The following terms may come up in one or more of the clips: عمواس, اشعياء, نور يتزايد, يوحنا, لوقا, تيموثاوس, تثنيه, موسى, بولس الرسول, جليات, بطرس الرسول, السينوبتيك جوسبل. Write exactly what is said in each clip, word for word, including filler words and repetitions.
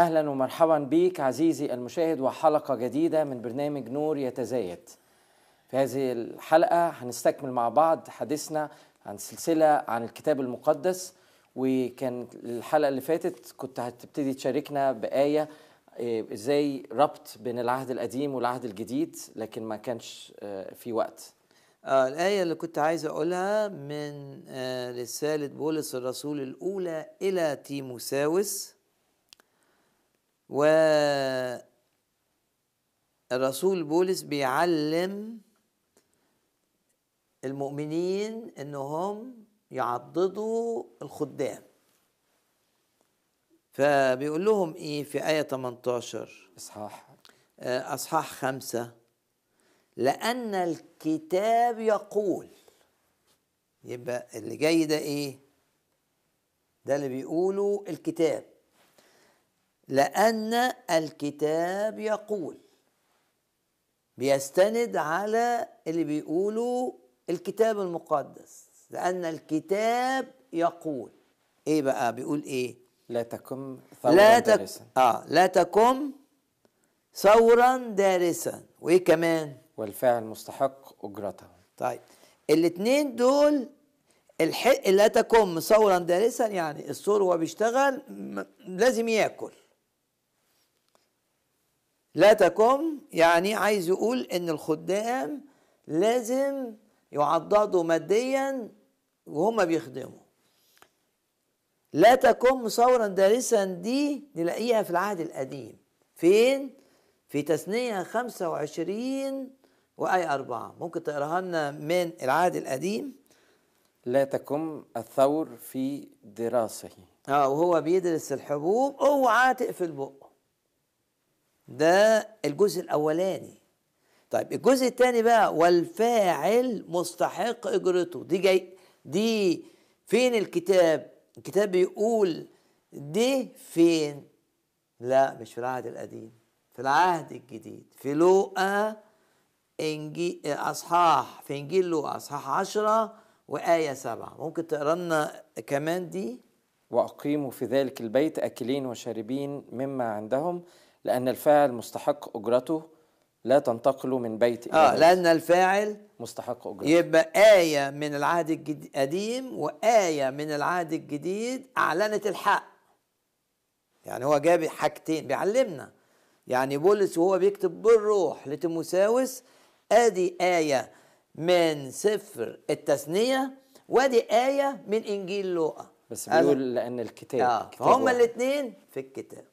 أهلا ومرحبا بك عزيزي المشاهد وحلقة جديدة من برنامج نور يتزايد. في هذه الحلقة هنستكمل مع بعض حديثنا عن سلسلة عن الكتاب المقدس، وكان الحلقة اللي فاتت كنت هتبتدي تشاركنا بآية ازاي ربط بين العهد القديم والعهد الجديد، لكن ما كانش في وقت. آه الآية اللي كنت عايز أقولها من آه رسالة بولس الرسول الأولى إلى تيموثاوس، والرسول بولس بيعلم المؤمنين إنهم يعضدوا الخدام، فبيقول لهم إيه في آية ثمانية عشر إصحاح آه أصحاح خمسة، لأن الكتاب يقول. يبقى اللي جاي ده إيه؟ ده اللي بيقوله الكتاب، لأن الكتاب يقول، بيستند على اللي بيقوله الكتاب المقدس. لأن الكتاب يقول إيه بقى؟ بيقول إيه؟ لا تكن ثورا لا دارسا تك... آه لا تكن ثورا دارسا، وإيه كمان؟ والفاعل مستحق أجرته. طيب الاثنين دول الح... لا تكن ثورا دارسا، يعني الثور وهو بيشتغل لازم ياكل. لا تكن يعني عايز يقول ان الخدام لازم يعضدوا ماديا وهم بيخدموا. لا تكن ثورا دارسا دي نلاقيها في العهد القديم، فين؟ في تثنيه خمسة وعشرين وآية أربعة. ممكن تقراها لنا من العهد القديم؟ لا تكن الثور في دراسه، اه وهو بيدرس الحبوب، اوعى تقفل بقه. ده الجزء الأولاني. طيب الجزء الثاني بقى، والفاعل مستحق أجرته، دي جاي دي فين؟ الكتاب الكتاب بيقول دي فين؟ لا مش في العهد القديم، في العهد الجديد، في لوقا انجيل اصحاح في انجيل لوقا اصحاح عشرة وآية سبعة. ممكن تقرا لنا كمان دي؟ وأقيموا في ذلك البيت آكلين وشاربين مما عندهم، لأن الفاعل مستحق أجرته، لا تنتقلوا من بيت إلى آه بيت. لأن الفاعل مستحق أجرته، يبقى آية من العهد القديم وآية من العهد الجديد أعلنت الحق. يعني هو جاب حاجتين بيعلمنا، يعني بولس وهو بيكتب بالروح لتيموثاوس، آدي آية من سفر التثنية وآدي آية من إنجيل لوقا، بس بيقول لأن الكتاب آه هما الاتنين في الكتاب.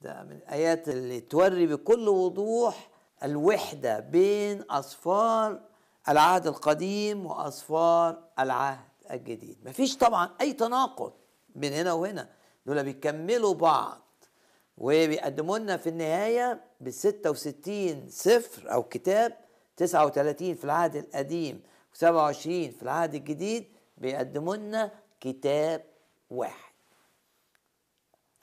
ده من الآيات اللي توري بكل وضوح الوحدة بين أصفار العهد القديم وأصفار العهد الجديد. مفيش طبعا أي تناقض بين هنا وهنا، دول بيكملوا بعض وبيقدموا لنا في النهاية بالستة وستين سفر أو كتاب، تسعة وتلاتين في العهد القديم وسبعة وعشرين في العهد الجديد، بيقدموا لنا كتاب واحد.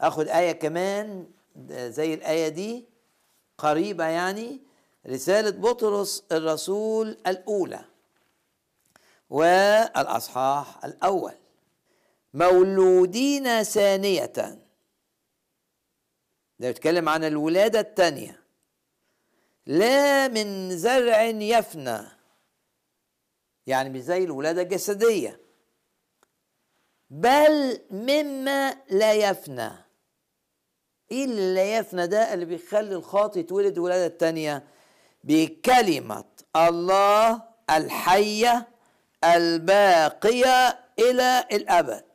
أخد آية كمان زي الآية دي قريبة، يعني رسالة بطرس الرسول الأولى والأصحاح الأول، مولودين ثانية، ده بيتكلم عن الولادة الثانية، لا من زرع يفنى، يعني مش زي الولادة الجسدية، بل مما لا يفنى. ايه اللي لا يفنى ده؟ اللي بيخلي الخاطئ يتولد ولادة تانية، بكلمة الله الحية الباقية إلى الأبد.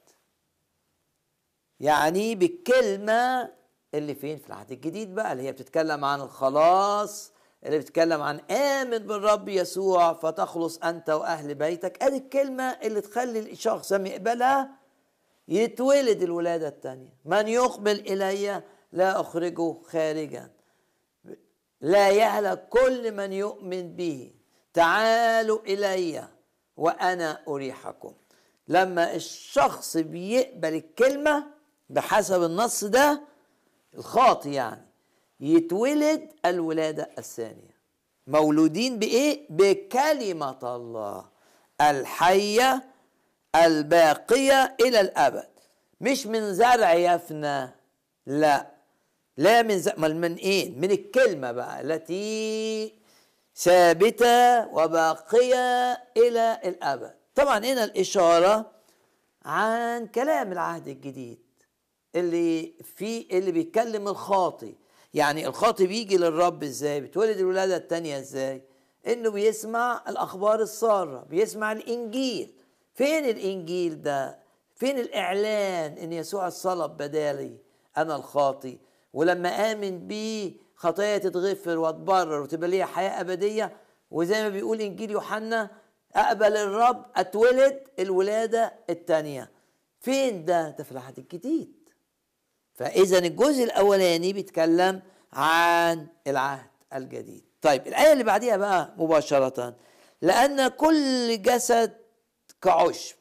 يعني بالكلمة اللي فين؟ في العهد الجديد بقى، اللي هي بتتكلم عن الخلاص، اللي بتتكلم عن آمن بالرب يسوع فتخلص أنت وأهل بيتك. ادي الكلمة اللي تخلي الشخص لما يقبلها يتولد الولادة التانية. من يقبل إلي لا أخرجه خارجا، لا يهلك كل من يؤمن به، تعالوا إلي وأنا أريحكم. لما الشخص بيقبل الكلمة بحسب النص ده، الخاطئ يعني يتولد الولادة الثانية. مولودين بإيه؟ بكلمة الله الحية الباقية إلى الأبد، مش من زرع يفنى، لا لا من زمن، من ايه؟ من الكلمة بقى التي ثابتة وباقية إلى الأبد. طبعا هنا الإشارة عن كلام العهد الجديد اللي فيه اللي بيتكلم الخاطي. يعني الخاطي بيجي للرب ازاي؟ بتولد الولادة التانية ازاي؟ انه بيسمع الأخبار السارة، بيسمع الإنجيل. فين الإنجيل ده؟ فين الإعلان إن يسوع الصلب بدالي أنا الخاطي، ولما آمن بيه خطايا تتغفر واتبرر وتبقى ليا حياة أبدية، وزي ما بيقول إنجيل يوحنا أقبل الرب أتولد الولادة التانية. فين ده؟ ده في العهد الجديد. فإذا الجزء الأولاني بيتكلم عن العهد الجديد. طيب الآية اللي بعديها بقى مباشرة، لأن كل جسد كعشب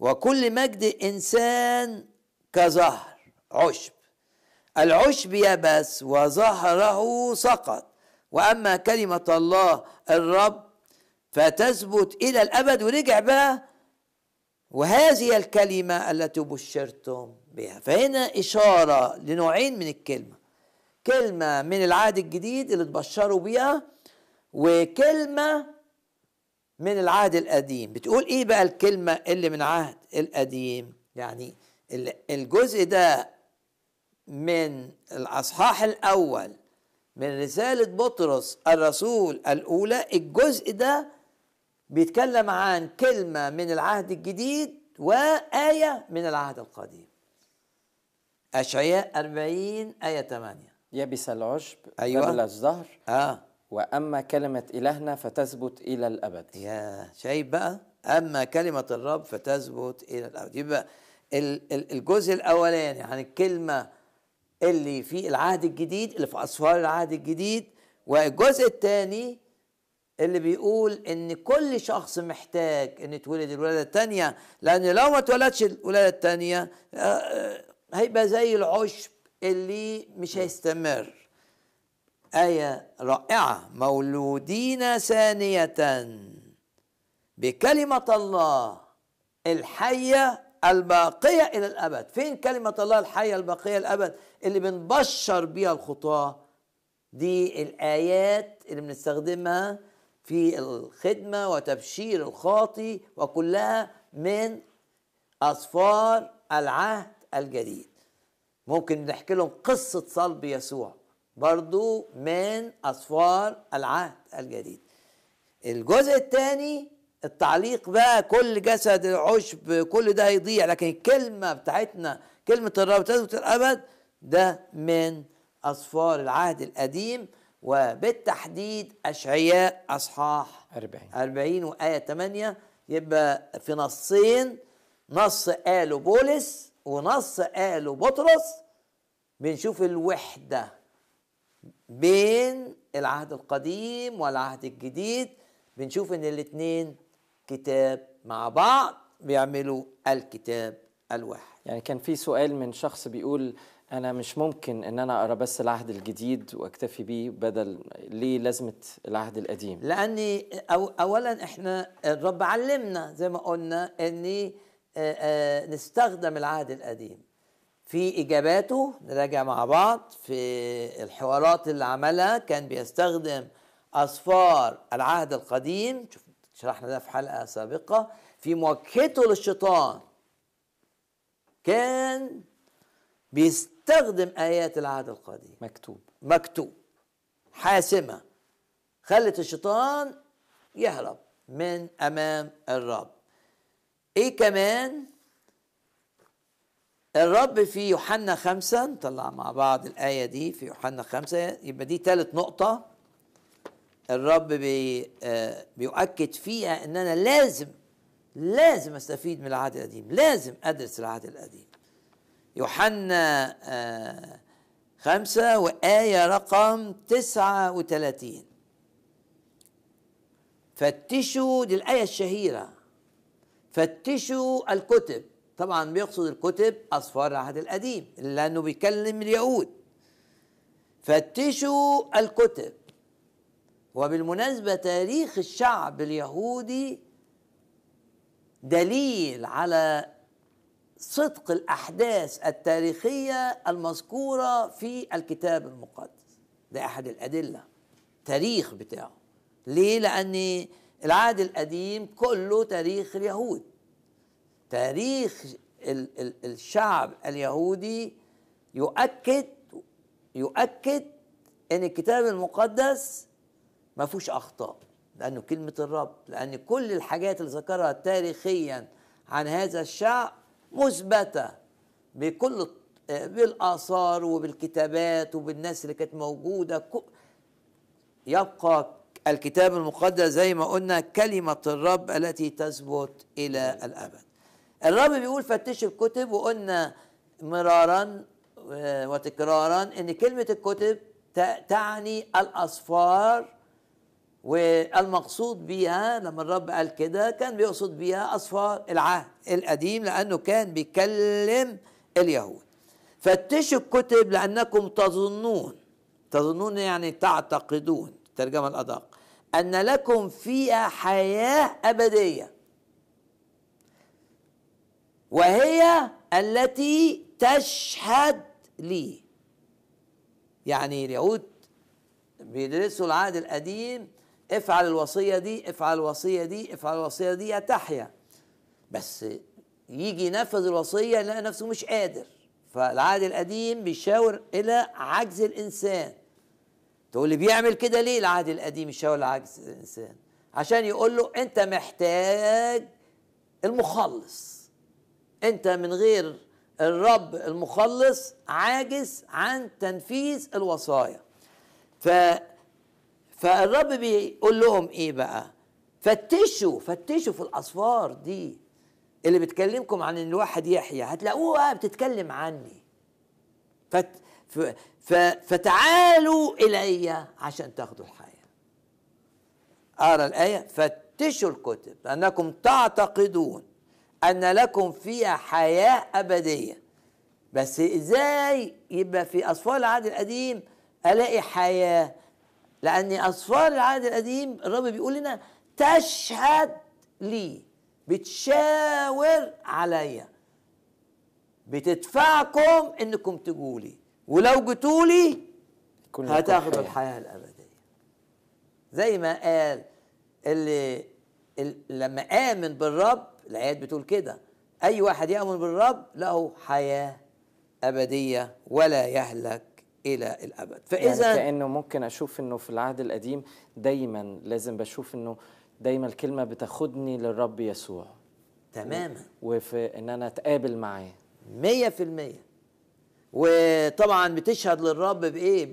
وكل مجد إنسان كزهر عشب، العشب يبس وزهره سقط، وأما كلمة الله الرب فتثبت إلى الأبد. ورجع بقى وهذه الكلمة التي بشرتم بها. فهنا إشارة لنوعين من الكلمة، كلمة من العهد الجديد اللي تبشروا بها، وكلمة من العهد القديم. بتقول ايه بقى الكلمة اللي من العهد القديم؟ يعني الجزء ده من الأصحاح الأول من رسالة بطرس الرسول الأولى، الجزء ده بيتكلم عن كلمة من العهد الجديد وآية من العهد القديم. اشعياء أربعين آية ثمانية، يبس العشب أيوة. قبل الزهر آه. وأما كلمة إلهنا فتثبت إلى الأبد. يا شايف بقى، أما كلمة الرب فتثبت إلى الأبد. يبقى الجزء الأولاني عن الكلمة اللي في العهد الجديد اللي في أسفار العهد الجديد، والجزء الثاني اللي بيقول إن كل شخص محتاج إن يتولد الولادة الثانية، لأن لو ما اتولدش الولادة الثانية هيبقى زي العشب اللي مش هيستمر. آية رائعة، مولودين ثانية بكلمة الله الحية الباقية إلى الأبد. فين كلمة الله الحية الباقية الأبد اللي بنبشر بيها الخطاة؟ دي الآيات اللي بنستخدمها في الخدمة وتبشير الخاطي، وكلها من أسفار العهد الجديد. ممكن نحكي لهم قصة صلب يسوع برضو من أسفار العهد الجديد. الجزء الثاني التعليق بقى، كل جسد العشب كل ده هيضيع، لكن الكلمة بتاعتنا كلمة الرب تثبت الأبد، ده من أسفار العهد القديم، وبالتحديد أشعياء أصحاح أربعين أربعين وآية ثمانية. يبقى في نصين، نص قاله بولس ونص قاله بطرس، بنشوف الوحدة بين العهد القديم والعهد الجديد. بنشوف ان الاثنين كتاب مع بعض بيعملوا الكتاب الواحد. يعني كان في سؤال من شخص بيقول انا مش ممكن ان انا اقرا بس العهد الجديد واكتفي بيه، بدل ليه لازمه العهد القديم؟ لان اولا احنا الرب علمنا زي ما قلنا ان نستخدم العهد القديم في إجاباته. نراجع مع بعض في الحوارات اللي عملها، كان بيستخدم أسفار العهد القديم، شرحنا ده في حلقة سابقة. في مواجهته للشيطان كان بيستخدم آيات العهد القديم، مكتوب مكتوب حاسمة، خلت الشيطان يهرب من أمام الرب. إيه كمان؟ الرب في يوحنا خمسة، نطلع مع بعض الآية دي في يوحنا خمسة، يبقى دي ثالث نقطة الرب بي بيؤكد فيها إن أنا لازم لازم أستفيد من العهد القديم، لازم أدرس العهد القديم. يوحنا خمسة وآية رقم تسعة وثلاثين، فتشوا، دي الآية الشهيرة، فتشوا الكتب. طبعا بيقصد الكتب أسفار العهد القديم لأنه بيكلم اليهود. فتشوا الكتب. وبالمناسبة تاريخ الشعب اليهودي دليل على صدق الأحداث التاريخية المذكورة في الكتاب المقدس. ده أحد الأدلة، تاريخ بتاعه. ليه؟ لأن العهد القديم كله تاريخ اليهود، تاريخ ال ال الشعب اليهودي يؤكد يؤكد أن الكتاب المقدس ما فيهوش أخطاء، لأنه كلمة الرب، لأن كل الحاجات اللي ذكرها تاريخيا عن هذا الشعب مثبتة بكل بالآثار وبالكتابات وبالناس اللي كانت موجودة. يبقى الكتاب المقدس زي ما قلنا كلمة الرب التي تثبت إلى الأبد. الرب بيقول فتشوا الكتب، وقلنا مرارا وتكرارا أن كلمة الكتب تعني الأسفار، والمقصود بيها لما الرب قال كده كان بيقصد بيها أسفار العهد القديم، لأنه كان بيكلم اليهود. فتشوا الكتب لأنكم تظنون، تظنون يعني تعتقدون، الترجمة الأدق، أن لكم فيها حياة أبدية، وهي التي تشهد لي. يعني اليهود بيدرسوا العهد القديم، افعل الوصية دي، افعل الوصية دي، افعل الوصية دي تحيا، بس يجي ينفذ الوصية يلاقي نفسه مش قادر. فالعهد القديم بيشاور إلى عجز الإنسان. تقول لي بيعمل كده ليه العهد القديم يشاور لعجز الإنسان؟ عشان يقول له أنت محتاج المخلص، أنت من غير الرب المخلص عاجز عن تنفيذ الوصايا. ف فالرب بيقول لهم ايه بقى؟ فتشوا، فتشوا في الاسفار دي اللي بتكلمكم عن ان الواحد يحيى، هتلاقوها بتتكلم عني. فت ف فتعالوا الي عشان تاخدوا الحياه. اقرا الايه، فتشوا الكتب لانكم تعتقدون ان لكم فيها حياه ابديه. بس ازاي يبقى في اسفار العهد القديم الاقي حياه؟ لأن أسفار العهد القديم الرب بيقول لنا تشهد لي، بتشاور عليا، بتدفعكم إنكم تجولي، ولو جتولي هتاخدوا الحياة الأبدية. زي ما قال اللي لما آمن بالرب، الآيات بتقول كده، أي واحد يؤمن بالرب له حياة أبدية ولا يهلك إلى الأبد. فإذا يعني كأنه ممكن أشوف أنه في العهد القديم دايما لازم بشوف أنه دايما الكلمة بتاخدني للرب يسوع تماما، وفي أن أنا أتقابل معاه مية في المية. وطبعا بتشهد للرب بإيه؟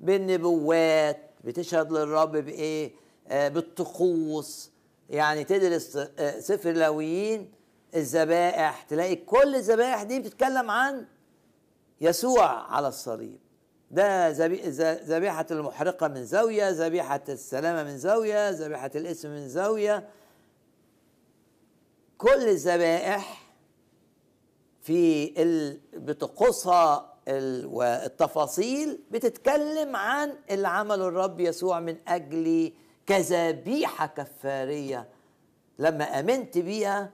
بالنبوات، بتشهد للرب بإيه؟ بالطقوس. يعني تدرس سفر اللاويين، الذبائح، تلاقي كل الذبائح دي بتتكلم عن يسوع على الصليب. ده ذبيحة المحرقة من زاوية، ذبيحة السلامة من زاوية، ذبيحة الاسم من زاوية. كل الذبائح في ال... بتقصها ال... والتفاصيل بتتكلم عن اللي عمله الرب يسوع من أجلي كذبيحة كفارية. لما آمنت بيها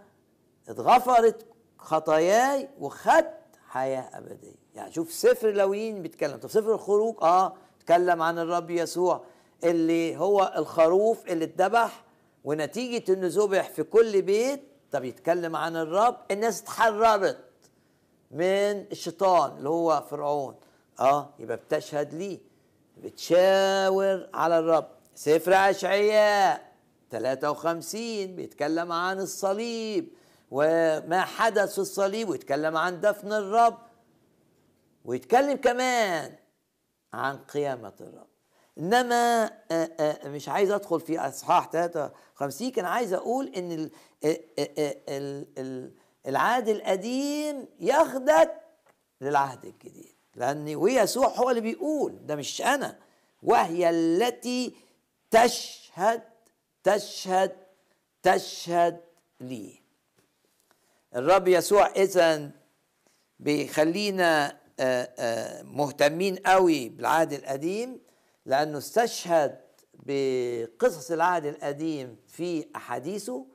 اتغفرت خطاياي وخدت حياة أبدية. يعني شوف سفر اللاويين بيتكلم. طب سفر الخروج اه اتكلم عن الرب يسوع اللي هو الخروف اللي اتذبح، ونتيجة انه ذبح في كل بيت. طب يتكلم عن الرب، الناس اتحررت من الشيطان اللي هو فرعون. اه يبقى بتشهد ليه، بتشاور على الرب. سفر اشعياء ثلاثة وخمسين بيتكلم عن الصليب وما حدث في الصليب، ويتكلم عن دفن الرب، ويتكلم كمان عن قيامة الرب. إنما مش عايز أدخل في أصحاح ثلاثة وخمسين، كان عايز أقول إن العهد القديم ياخدك للعهد الجديد، لأن ويسوع هو اللي بيقول ده مش أنا. وهي التي تشهد تشهد تشهد لي. الرب يسوع إذن بيخلينا مهتمين قوي بالعهد القديم، لأنه استشهد بقصص العهد القديم في أحاديثه.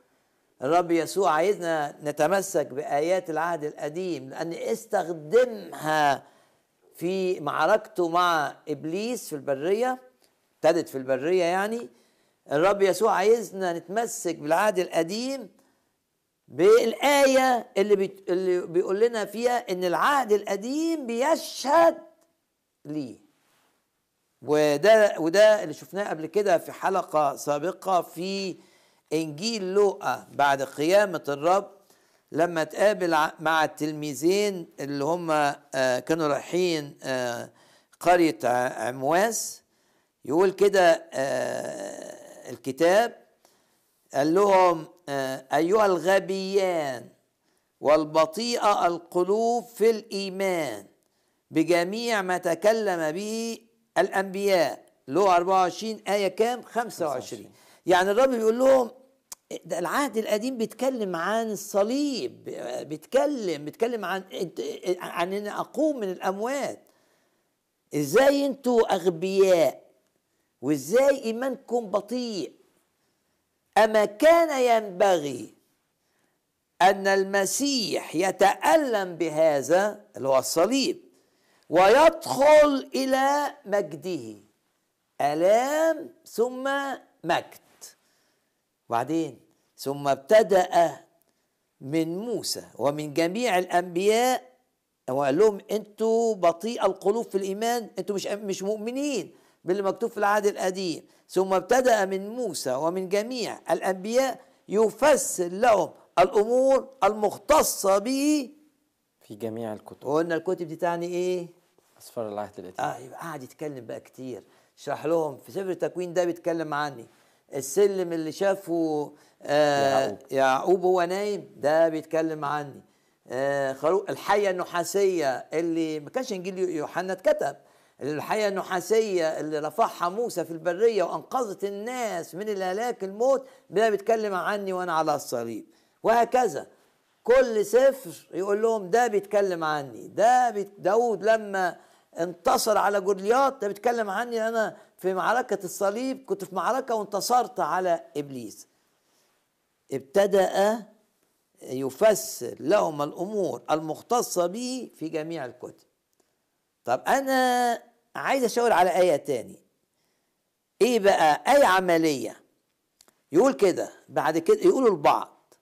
الرب يسوع عايزنا نتمسك بآيات العهد القديم، لأن استخدمها في معركته مع إبليس في البرية، ابتدت في البرية يعني. الرب يسوع عايزنا نتمسك بالعهد القديم بالآية اللي, بي... اللي بيقول لنا فيها إن العهد القديم بيشهد ليه. وده وده اللي شفناه قبل كده في حلقة سابقة في إنجيل لوقا بعد قيامة الرب، لما تقابل مع التلميذين اللي هم كانوا رايحين قرية عمواس. يقول كده الكتاب، قال لهم: أيها الغبيان والبطيئة القلوب في الإيمان بجميع ما تكلم به الأنبياء. لوقا أربعة وعشرين آية كام؟ خمسة وعشرين. يعني الرب بيقول لهم ده العهد القديم بيتكلم عن الصليب، بيتكلم بيتكلم عن عن ان اقوم من الاموات. ازاي انتوا اغبياء وازاي ايمانكم بطيء؟ اما كان ينبغي ان المسيح يتألم بهذا اللي هو الصليب ويدخل الى مجده. آلام ثم مجد. وبعدين ثم ابتدأ من موسى ومن جميع الأنبياء، وقال لهم أنتوا بطيء القلوب في الإيمان، أنتوا مش مش مؤمنين باللي مكتوب في العهد القديم. ثم ابتدأ من موسى ومن جميع الأنبياء يفسر لهم الأمور المختصة به في جميع الكتب. وقلنا الكتب دي تعني إيه؟ أسفار العهد القديم. آه، يبقى قاعد يتكلم بقى كتير، شرح لهم في سفر التكوين ده بيتكلم عني. السلم اللي شافه آه يعقوب هو نايم ده بيتكلم عني. آه الحية النحاسية اللي ما كانش انجيل يوحنا اتكتب، الحية النحاسية اللي رفعها موسى في البرية وانقذت الناس من الهلاك الموت، ده بيتكلم عني وانا على الصليب. وهكذا كل سفر يقول لهم ده بيتكلم عني. ده داود لما انتصر على جليات ده بيتكلم عني، انا في معركة الصليب كنت في معركة وانتصرت على إبليس. ابتدأ يفسر لهم الأمور المختصة به في جميع الكتب. طب أنا عايز أشاور على آية تاني. إيه بقى؟ آية عملية. يقول كده بعد كده، يقولوا البعض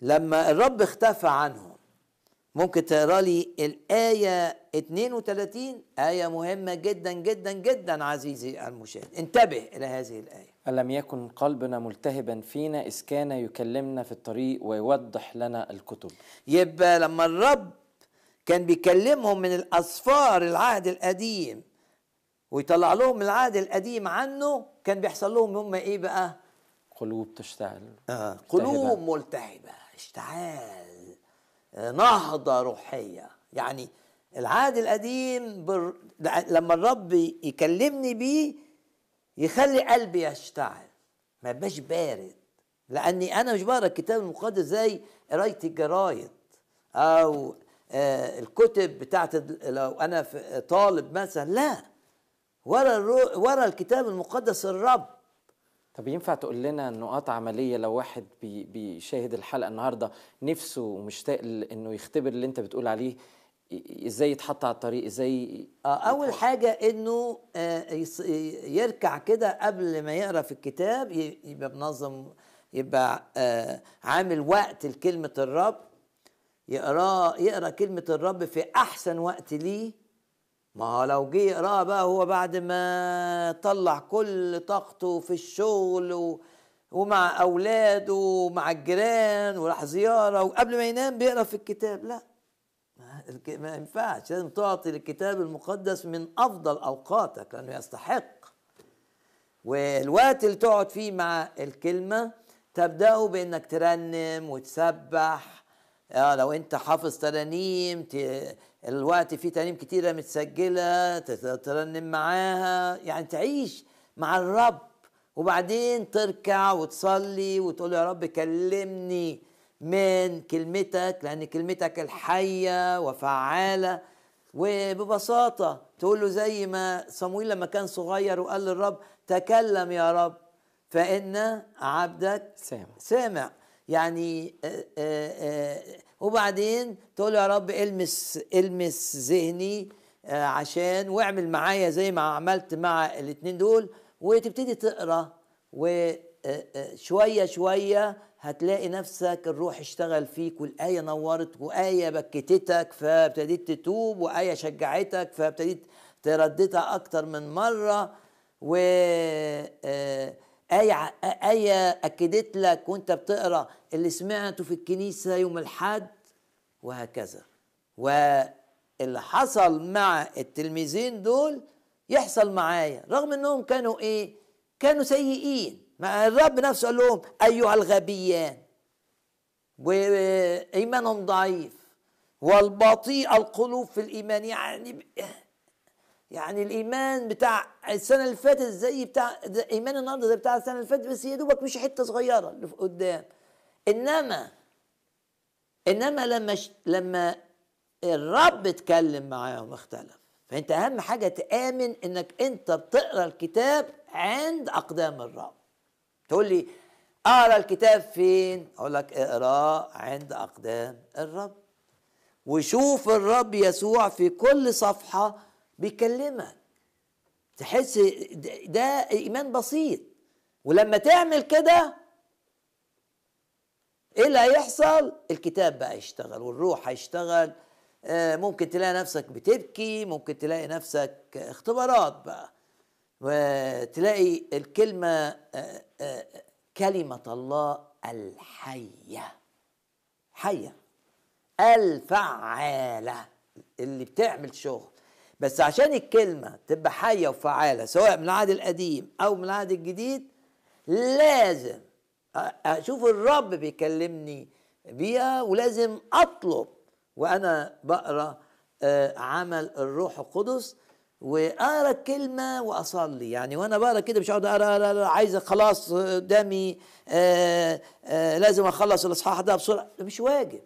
لما الرب اختفى عنهم. ممكن تقرأ لي الآية اثنين وثلاثين؟ آية مهمة جدا جدا جدا عزيزي المشاهد، انتبه إلى هذه الآية. ألم يكن قلبنا ملتهبا فينا إذ كان يكلمنا في الطريق ويوضح لنا الكتب. يبقى لما الرب كان بيكلمهم من الأسفار العهد القديم ويطلع لهم العهد القديم عنه، كان بيحصل لهم هم إيه بقى؟ قلوب تشتعل. آه. قلوب ملتهبة، اشتعال، نهضة روحية. يعني العهد القديم بر... لما الرب يكلمني بيه يخلي قلبي يشتعل، ما يبقاش بارد، لاني انا مش بقرا الكتاب المقدس زي قرايه الجرايد او آه الكتب بتاعت لو انا في طالب مثلا. لا، ورا الرو... ورا الكتاب المقدس الرب. طب ينفع تقول لنا نقاط عمليه لو واحد بي... بيشاهد الحلقه النهارده نفسه ومشتاق انه يختبر اللي انت بتقول عليه، ازاي يتحط على الطريق؟ ازاي؟ اول حاجه انه يركع كده قبل ما يقرا في الكتاب، يبقى منظم، يبقى عامل وقت لكلمه الرب، يقرا يقرا كلمه الرب في احسن وقت ليه. ما هو لو جه يقراها بقى هو بعد ما طلع كل طاقته في الشغل ومع اولاده ومع الجيران وراح زياره وقبل ما ينام بيقرا في الكتاب، لا، ما ينفعش. لازم تعطي للكتاب المقدس من أفضل أوقاتك لأنه يستحق. والوقت اللي تقعد فيه مع الكلمة تبدأه بأنك ترنم وتسبح. آه لو أنت حافظ ترانيم، الوقت فيه ترانيم كتيرة متسجلة ترنم معاها، يعني تعيش مع الرب. وبعدين تركع وتصلي وتقول يا رب كلمني من كلمتك، لأن كلمتك الحية وفعالة. وببساطة تقول له زي ما صموئيل لما كان صغير وقال للرب تكلم يا رب، فإن عبدك سامع, سامع. يعني آآ آآ وبعدين تقول يا رب المس المس ذهني عشان واعمل معايا زي ما عملت مع الاثنين دول, وتبتدي تقرا وشويه شويه هتلاقي نفسك الروح اشتغل فيك, والايه نورت, وايه بكتتك فابتديت تتوب, وايه شجعتك فابتديت ترددها اكتر من مره, و آية, آية أكدت لك وأنت بتقرأ اللي سمعته في الكنيسة يوم الحد, وهكذا. واللي حصل مع التلميذين دول يحصل معايا, رغم أنهم كانوا إيه؟ كانوا سيئين, مع الرب نفسه قال لهم أيها الغبيان, وإيمانهم ضعيف, والبطيء القلوب في الإيمان. يعني يعني الإيمان بتاع السنة اللي فاتت زي بتاع إيمان النهارده زي بتاع السنة اللي فاتت, بس يا دوبك مش حتة صغيرة اللي قدام. إنما إنما لما لما الرب اتكلم معاهم اختلف. فأنت أهم حاجة تآمن إنك أنت بتقرأ الكتاب عند أقدام الرب. تقول لي أقرأ الكتاب فين؟ أقول لك اقرأ عند أقدام الرب, وشوف الرب يسوع في كل صفحة بيكلمك, تحس ده إيمان بسيط. ولما تعمل كده إيه اللي هيحصل؟ الكتاب بقى يشتغل والروح هيشتغل. ممكن تلاقي نفسك بتبكي, ممكن تلاقي نفسك اختبارات بقى, وتلاقي الكلمة كلمة الله الحية, حية الفعالة اللي بتعمل شغل. بس عشان الكلمة تبقى حية وفعالة سواء من العهد القديم أو من العهد الجديد, لازم أشوف الرب بيكلمني بيها, ولازم أطلب وأنا بقرأ عمل الروح القدس, وأقرأ الكلمة وأصلي. يعني وأنا بقرأ كده مش هقعد أقرأ عايز خلاص قدامي لازم أخلص الإصحاح ده بسرعة, مش واجب,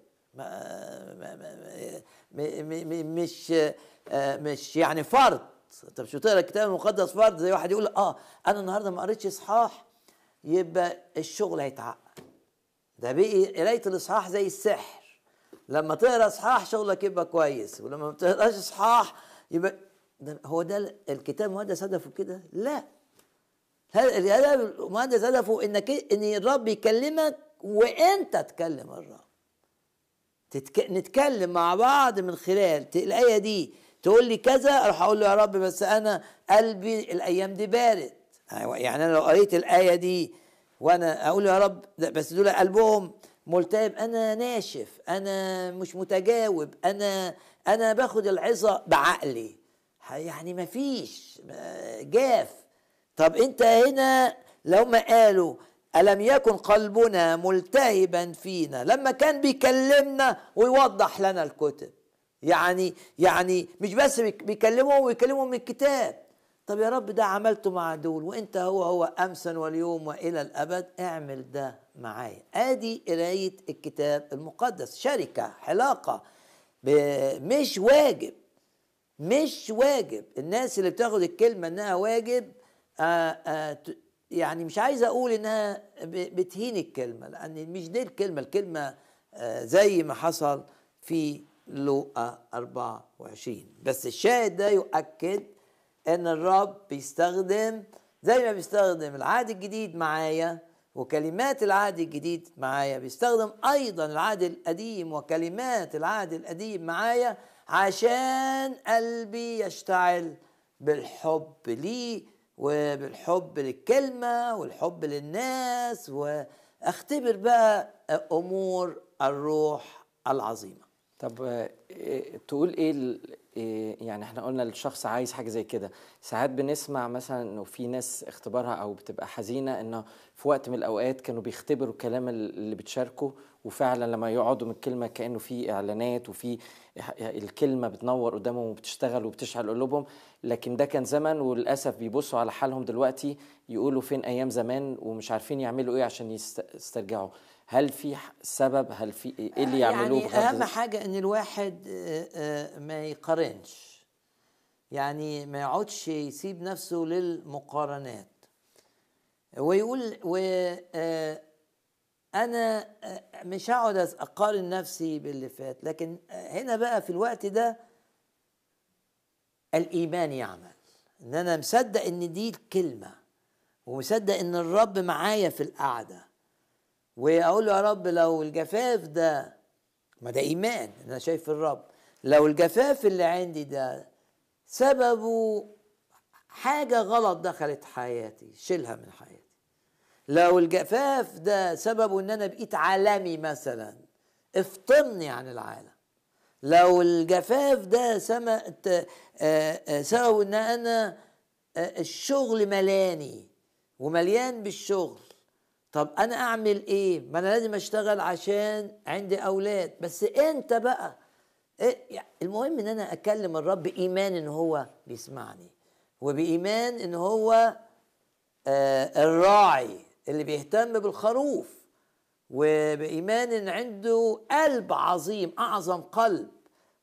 مش مش يعني فرض. انت مش بتقرا الكتاب المقدس فرض زي واحد يقول اه انا النهارده ما قريتش اصحاح يبقى الشغل هيتعقد. ده بقي قرايه الاصحاح زي السحر, لما تقرا اصحاح شغلك يبقى كويس, ولما ما بتقراش اصحاح يبقى ده هو ده الكتاب المقدس هدفه كده؟ لا, الكتاب المقدس هدفه انك ان الرب يكلمك وانت تكلم الرب, تتك... نتكلم مع بعض من خلال الايه دي. تقول لي كذا اروح اقول له يا رب بس انا قلبي الايام دي بارد. يعني انا لو قريت الايه دي وانا اقول له يا رب بس دول قلبهم ملتهب, انا ناشف, انا مش متجاوب, انا انا باخد العظه بعقلي, يعني مفيش جاف. طب انت هنا لو ما قالوا ألم يكن قلبنا ملتهبا فينا لما كان بيكلمنا ويوضح لنا الكتب, يعني يعني مش بس بيكلمهم ويكلمهم من الكتاب. طب يا رب ده عملته مع دول وانت هو هو امسا واليوم والى الابد, اعمل ده معايا. ادي قرايه الكتاب المقدس, شركه, حلاقه, مش واجب, مش واجب. الناس اللي بتاخد الكلمه انها واجب آآ آآ يعني مش عايز اقول انها بتهين الكلمه, لان مش دي الكلمه. الكلمه زي ما حصل في لوقا أربعة وعشرين, بس الشاهد ده يؤكد ان الرب بيستخدم زي ما بيستخدم العهد الجديد معايا وكلمات العهد الجديد معايا, بيستخدم ايضا العهد القديم وكلمات العهد القديم معايا عشان قلبي يشتعل بالحب ليه وبالحب للكلمة والحب للناس, واختبر بقى أمور الروح العظيمة. طب تقول إيه, يعني احنا قلنا الشخص عايز حاجة زي كده. ساعات بنسمع مثلا إنه في ناس اختبارها أو بتبقى حزينة إنه في وقت من الأوقات كانوا بيختبروا الكلام اللي بتشاركه, وفعلا لما يقعدوا من الكلمة كأنه في إعلانات وفي الكلمة بتنور قدامهم وبتشتغل وبتشعل قلوبهم. لكن ده كان زمن, وللأسف بيبصوا على حالهم دلوقتي يقولوا فين أيام زمان, ومش عارفين يعملوا إيه عشان يسترجعوا. هل في سبب؟ هل في إيه اللي يعملوه؟ يعني أهم حاجة إن الواحد ما يقارنش, يعني ما يقعدش يسيب نفسه للمقارنات. ويقول وأنا مش هقعد أقارن نفسي باللي فات. لكن هنا بقى في الوقت ده الإيمان يعمل، إن أنا مصدق إن دي الكلمة ومصدق إن الرب معايا في القعدة، وأقول له يا رب لو الجفاف ده، ما ده إيمان أنا شايف الرب، لو الجفاف اللي عندي ده سببه حاجة غلط دخلت حياتي شيلها من حياتي، لو الجفاف ده سببه ان انا بقيت عالمي مثلا افطمني عن العالم، لو الجفاف ده سببه ان انا الشغل ملاني ومليان بالشغل، طب انا اعمل ايه؟ ما انا لازم اشتغل عشان عندي اولاد. بس انت بقى المهم ان انا اكلم الرب بايمان ان هو بيسمعني، وبإيمان إن هو الراعي اللي بيهتم بالخروف، وبإيمان إن عنده قلب عظيم، أعظم قلب،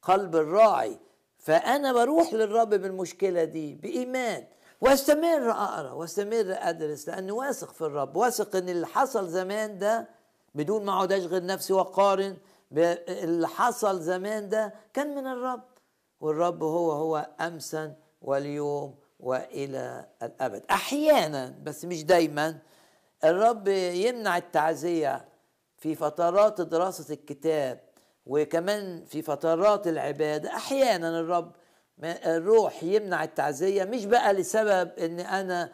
قلب الراعي. فأنا بروح للرب بالمشكلة دي بإيمان، واستمر أقرأ واستمر أدرس، لأني واثق في الرب، واثق إن اللي حصل زمان ده بدون ما أقعد أشغل نفسي وأقارن، اللي حصل زمان ده كان من الرب، والرب هو هو أمسا واليوم وإلى الأبد. أحيانا بس مش دايما الرب يمنع التعزية في فترات دراسة الكتاب وكمان في فترات العبادة، أحيانا الرب الروح يمنع التعزية، مش بقى لسبب إن أنا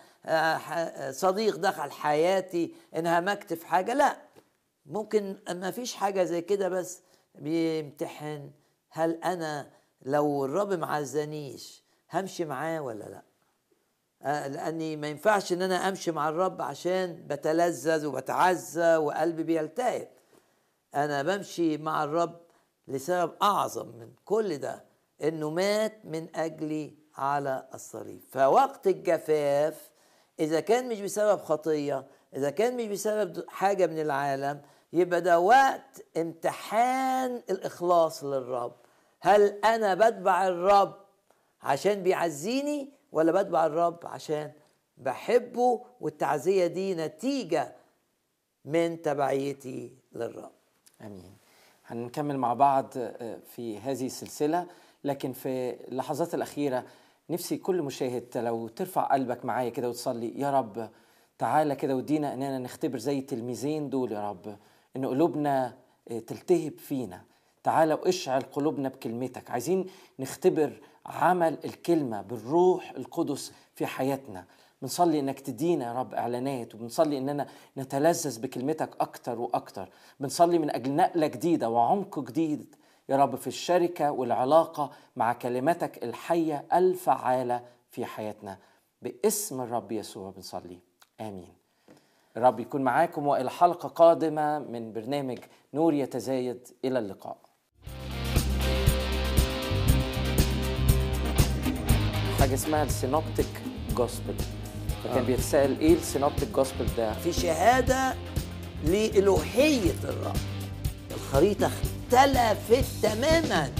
صديق دخل حياتي انهمكت في حاجة، لا، ممكن ما فيش حاجة زي كده، بس بيمتحن هل أنا لو الرب معزنيش همشي معاه ولا لا؟ آه لاني ما ينفعش ان انا امشي مع الرب عشان بتلذذ وبتعزى وقلبي بيلتهب. انا بمشي مع الرب لسبب اعظم من كل ده، انه مات من اجلي على الصليب. فوقت الجفاف اذا كان مش بسبب خطيه، اذا كان مش بسبب حاجه من العالم، يبقى ده وقت امتحان الاخلاص للرب. هل انا بتبع الرب عشان بيعزيني، ولا بتبع الرب عشان بحبه والتعزية دي نتيجة من تبعيتي للرب؟ آمين. هنكمل مع بعض في هذه السلسلة، لكن في اللحظات الأخيرة نفسي كل مشاهد لو ترفع قلبك معايا كده وتصلي يا رب تعالى كده ودينا أننا نختبر زي التلميذين دول يا رب، أن قلوبنا تلتهب فينا، تعالى واشعل قلوبنا بكلمتك. عايزين نختبر عمل الكلمة بالروح القدس في حياتنا. بنصلي انك تدينا يا رب اعلانات، وبنصلي اننا نتلذذ بكلمتك اكتر واكتر. بنصلي من اجل نقلة جديدة وعمق جديد يا رب في الشركة والعلاقة مع كلمتك الحية الفعالة في حياتنا، باسم الرب يسوع بنصلي، امين. الرب يكون معاكم، والى حلقة قادمة من برنامج نور يتزايد، الى اللقاء. حاجة اسمها السينوبتيك جوسبل، فكان آه. بيتسأل ايه السينوبتيك جوسبل ده؟ في شهادة لإلوهية الرب. الخريطة اختلفت تماما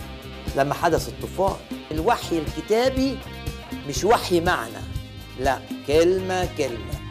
لما حدث الطوفان. الوحي الكتابي مش وحي معنى، لا، كلمة كلمة.